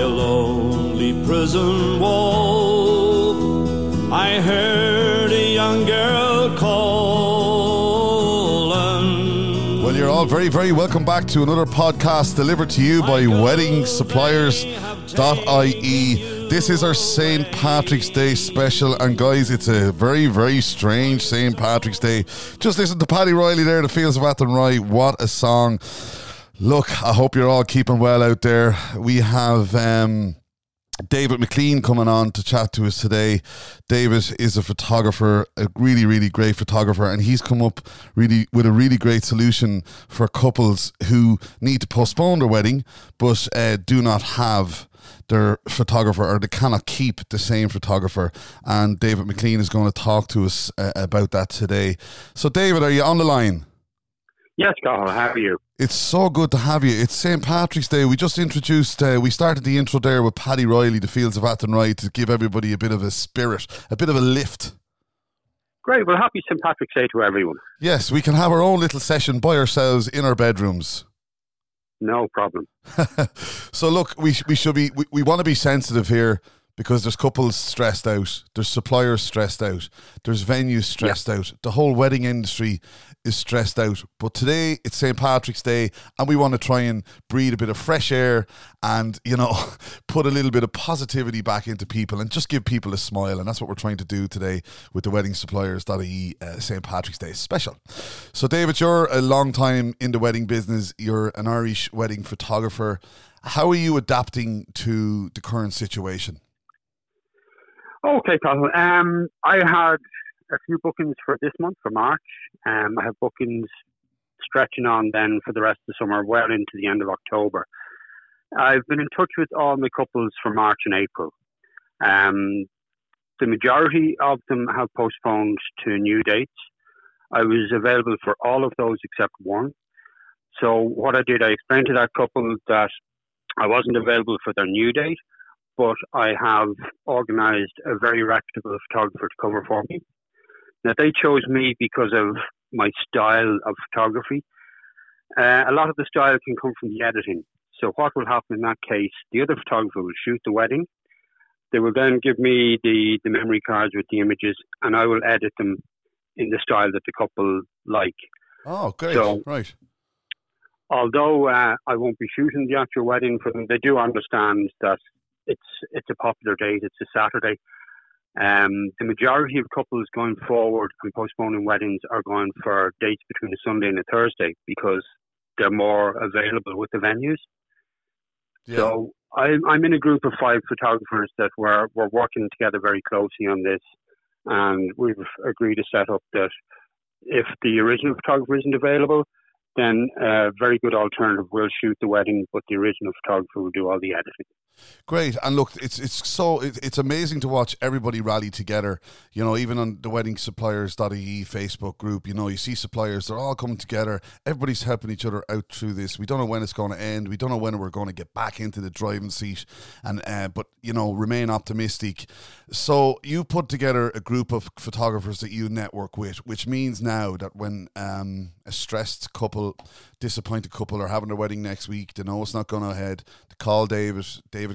A lonely prison wall, I heard a young girl calling. Well, you're all very, very welcome back to another podcast delivered to you by WeddingSuppliers.ie. This is our St. Patrick's Day special, and guys, it's a very, very strange St. Patrick's Day. Just listen to Paddy Reilly there, the Fields of Athenry. What a song. Look, I hope you're all keeping well out there. We have David McLean coming on to chat to us today. David is a photographer, a really, really great photographer, and he's come up really with a really great solution for couples who need to postpone their wedding but do not have their photographer, or they cannot keep the same photographer. And David McLean is going to talk to us about that today. So David, are you on the line? Yes, Cathal, how are you? It's so good to have you. It's St. Patrick's Day. We just introduced, we started the intro there with Paddy Reilly, the Fields of Athenry, to give everybody a bit of a spirit, a bit of a lift. Great. Well, happy St. Patrick's Day to everyone. Yes, we can have our own little session by ourselves in our bedrooms. No problem. So look, we want to be sensitive here, because there's couples stressed out, there's suppliers stressed out, there's venues stressed out, the whole wedding industry is stressed out. But today it's St. Patrick's Day, and we want to try and breathe a bit of fresh air and, you know, put a little bit of positivity back into people and just give people a smile. And that's what we're trying to do today with the WeddingSuppliers.ie St. Patrick's Day special. So David, you're a long time in the wedding business. You're an Irish wedding photographer. How are you adapting to the current situation? Okay, Cathal. I had a few bookings for this month, for March. I have bookings stretching on then for the rest of the summer, well into the end of October. I've been in touch with all my couples for March and April. The majority of them have postponed to new dates. I was available for all of those except one. So what I did, I explained to that couple that I wasn't available for their new date, but I have organised a very reputable photographer to cover for me. Now, they chose me because of my style of photography. A lot of the style can come from the editing. So what will happen in that case, the other photographer will shoot the wedding. They will then give me the memory cards with the images, and I will edit them in the style that the couple like. Oh, great. So, right. Although I won't be shooting the actual wedding for them, they do understand that it's a popular date, it's a Saturday. The majority of couples going forward and postponing weddings are going for dates between a Sunday and a Thursday because they're more available with the venues. Yeah. So I'm in a group of 5 photographers that we're working together very closely on this, and we've agreed to set up that if the original photographer isn't available, then a very good alternative will shoot the wedding, but the original photographer will do all the editing. Great. And look, it's amazing to watch everybody rally together, you know, even on the WeddingSuppliers.ie Facebook group. You know, you see suppliers, they're all coming together, everybody's helping each other out through this. We don't know when it's going to end, we don't know when we're going to get back into the driving seat, and but you know, remain optimistic. So you put together a group of photographers that you network with, which means now that when a stressed couple, disappointed couple are having their wedding next week, they know it's not going ahead, they call David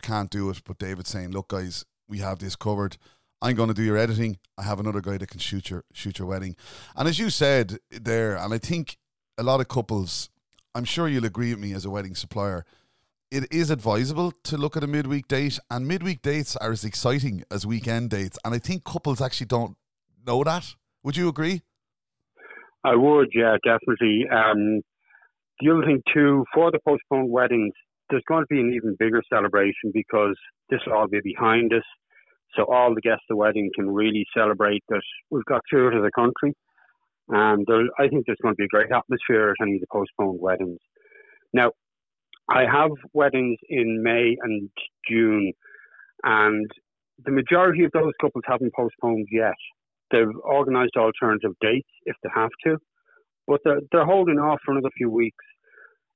can't do it, but David's saying, look guys, we have this covered, I'm going to do your editing, I have another guy that can shoot your wedding. And as you said there, and I think a lot of couples, I'm sure you'll agree with me as a wedding supplier, it is advisable to look at a midweek date, and midweek dates are as exciting as weekend dates, and I think couples actually don't know that. Would you agree? I would, yeah, definitely. The other thing too, for the postponed weddings, there's going to be an even bigger celebration because this will all be behind us. So all the guests at the wedding can really celebrate that we've got through to the country. And I think there's going to be a great atmosphere at any of the postponed weddings. Now, I have weddings in May and June, and the majority of those couples haven't postponed yet. They've organised alternative dates if they have to, but they're holding off for another few weeks.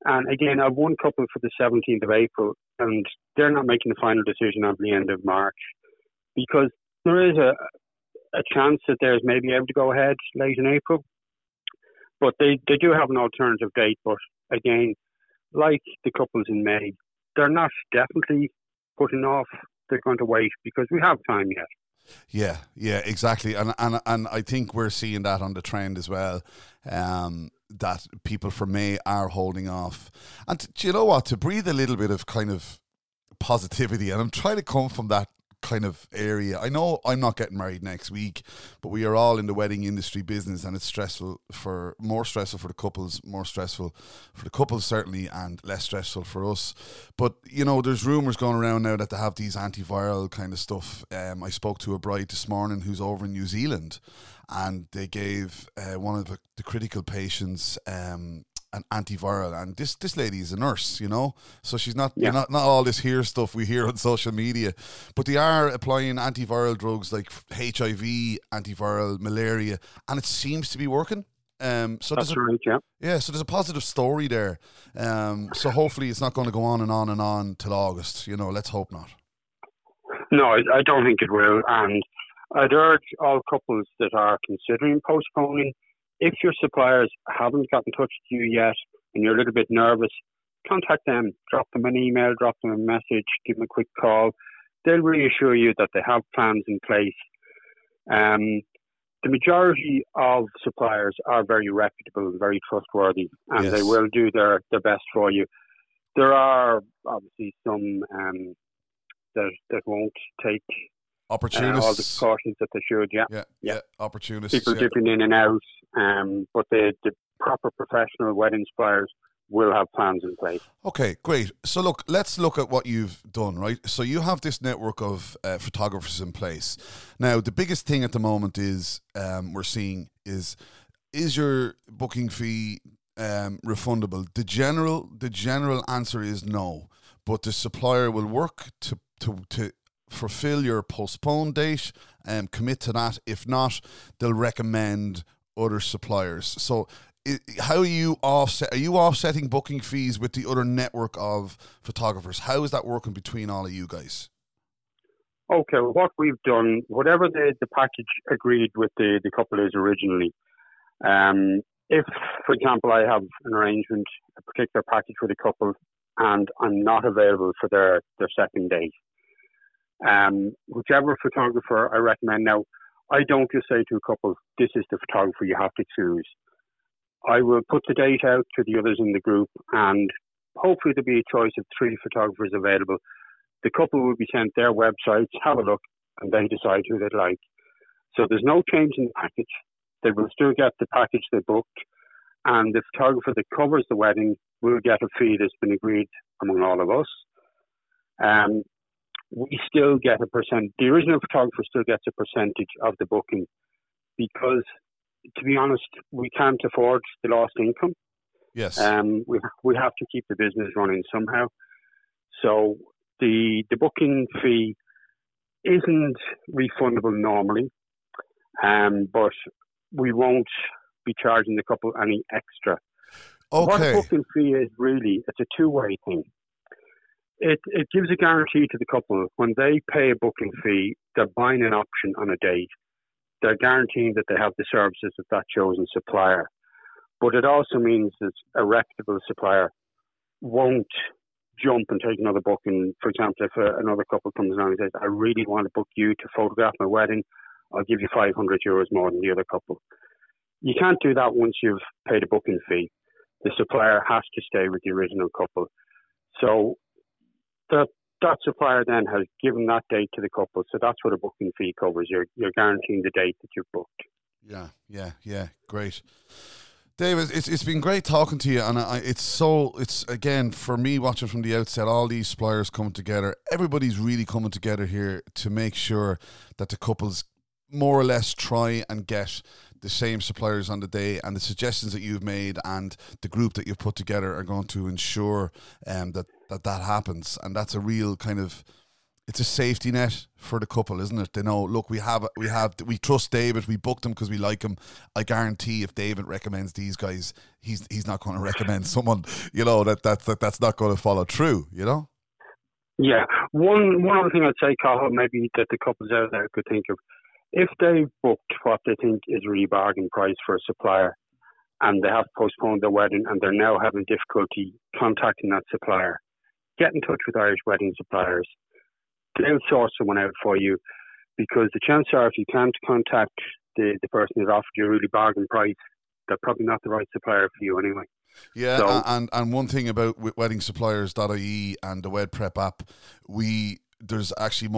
And again, I have one couple for the 17th of April, and they're not making the final decision until the end of March because there is a chance that there's maybe able to go ahead late in April. But they do have an alternative date. But again, like the couples in May, they're not definitely putting off, they're going to wait because we have time yet. Yeah, exactly. And I think we're seeing that on the trend as well, that people from May are holding off. And do you know what? To breathe a little bit of kind of positivity, and I'm trying to come from that kind of area. I know I'm not getting married next week, but we are all in the wedding industry business, and it's more stressful for the couples certainly, and less stressful for us. But you know, there's rumors going around now that they have these antiviral kind of stuff. I spoke to a bride this morning who's over in New Zealand, and they gave one of the critical patients an antiviral, and this lady is a nurse, you know, so she's not all this here stuff we hear on social media, but they are applying antiviral drugs like HIV, antiviral malaria, and it seems to be working. So that's right, yeah. Yeah, so there's a positive story there. So hopefully it's not going to go on and on and on till August, you know, let's hope not. No, I don't think it will, and I'd urge all couples that are considering postponing, if your suppliers haven't got in touch with you yet and you're a little bit nervous, contact them, drop them an email, drop them a message, give them a quick call. They'll reassure you that they have plans in place. The majority of suppliers are very reputable and very trustworthy, and yes, they will do their best for you. There are obviously some that won't take opportunists. All the precautions that they should, yeah. Opportunists. People dipping in and out, but the proper professional wedding suppliers will have plans in place. Okay, great. So look, let's look at what you've done, right? So you have this network of photographers in place. Now, the biggest thing at the moment is we're seeing is your booking fee refundable? The general answer is no, but the supplier will work to fulfill your postponed date and commit to that. If not, they'll recommend other suppliers. So how are you offsetting booking fees with the other network of photographers? How is that working between all of you guys? Okay, well, what we've done, whatever the package agreed with the couple is originally, if, for example, I have an arrangement, a particular package with a couple, and I'm not available for their second date, whichever photographer I recommend. Now, I don't just say to a couple, this is the photographer you have to choose. I will put the date out to the others in the group, and hopefully there'll be a choice of 3 photographers available. The couple will be sent their websites, have a look, and then decide who they'd like. So there's no change in the package. They will still get the package they booked, and the photographer that covers the wedding will get a fee that's been agreed among all of us. We still get a percent. The original photographer still gets a percentage of the booking because, to be honest, we can't afford the lost income. Yes. We have to keep the business running somehow. So the booking fee isn't refundable normally, but we won't be charging the couple any extra. Okay. What the booking fee is really, it's a two-way thing. It gives a guarantee to the couple. When they pay a booking fee, they're buying an option on a date. They're guaranteeing that they have the services of that chosen supplier. But it also means that a reputable supplier won't jump and take another booking. For example, if another couple comes along and says, I really want to book you to photograph my wedding, I'll give you 500 euros more than the other couple. You can't do that once you've paid a booking fee. The supplier has to stay with the original couple. So that supplier then has given that date to the couple, so that's what a booking fee covers. You're guaranteeing the date that you've booked. Yeah. Great, David. It's been great talking to you, and it's again for me watching from the outset. All these suppliers coming together, everybody's really coming together here to make sure that the couples more or less try and get the same suppliers on the day, and the suggestions that you've made and the group that you've put together are going to ensure that happens. And that's a real kind of, it's a safety net for the couple, isn't it? They know, look, we trust David, we booked him because we like him. I guarantee if David recommends these guys, he's not going to recommend someone, you know, that's not going to follow through, you know? Yeah. One other thing I'd say, Cahill, maybe that the couples out there could think of, if they've booked what they think is really bargain price for a supplier and they have postponed their wedding and they're now having difficulty contacting that supplier, get in touch with Irish Wedding Suppliers they'll sort someone out for you, because the chances are if you can't contact the person who's offered you a really bargain price, they're probably not the right supplier for you anyway. Yeah, so, and one thing about WeddingSuppliers.ie and the Wed Prep app, there's actually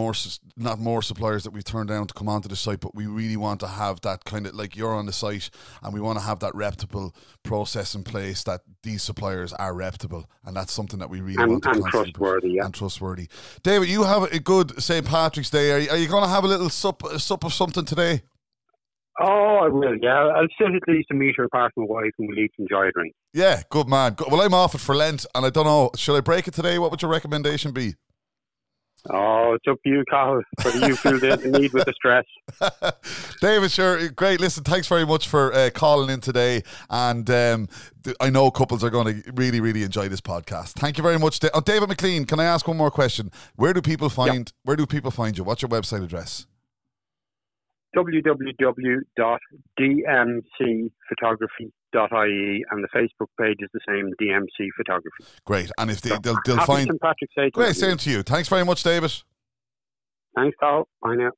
not more suppliers that we've turned down to come onto the site, but we really want to have that kind of, like, you're on the site and we want to have that reputable process in place, that these suppliers are reputable, and that's something that we really want to constantly trustworthy, yeah. And trustworthy. David, you have a good St. Patrick's Day. Are you going to have a little sup of something today? Oh, I will, yeah. I'll sit at least a metre apart from my wife and we'll each enjoy a drink. Yeah, good man. Well, I'm off it for Lent, and I don't know, should I break it today? What would your recommendation be? Oh, it's up to you, Carl. Whether you feel the need with the stress. David, sure, great. Listen, thanks very much for calling in today. And I know couples are going to really, really enjoy this podcast. Thank you very much. David McLean, can I ask one more question? Where do people find you? What's your website address? www.dmcphotography.ie, and the Facebook page is the same, DMC Photography. Great. And if they'll find St. Patrick's Day. Great, same to you. Thanks very much, David. Thanks, Carl. Bye now.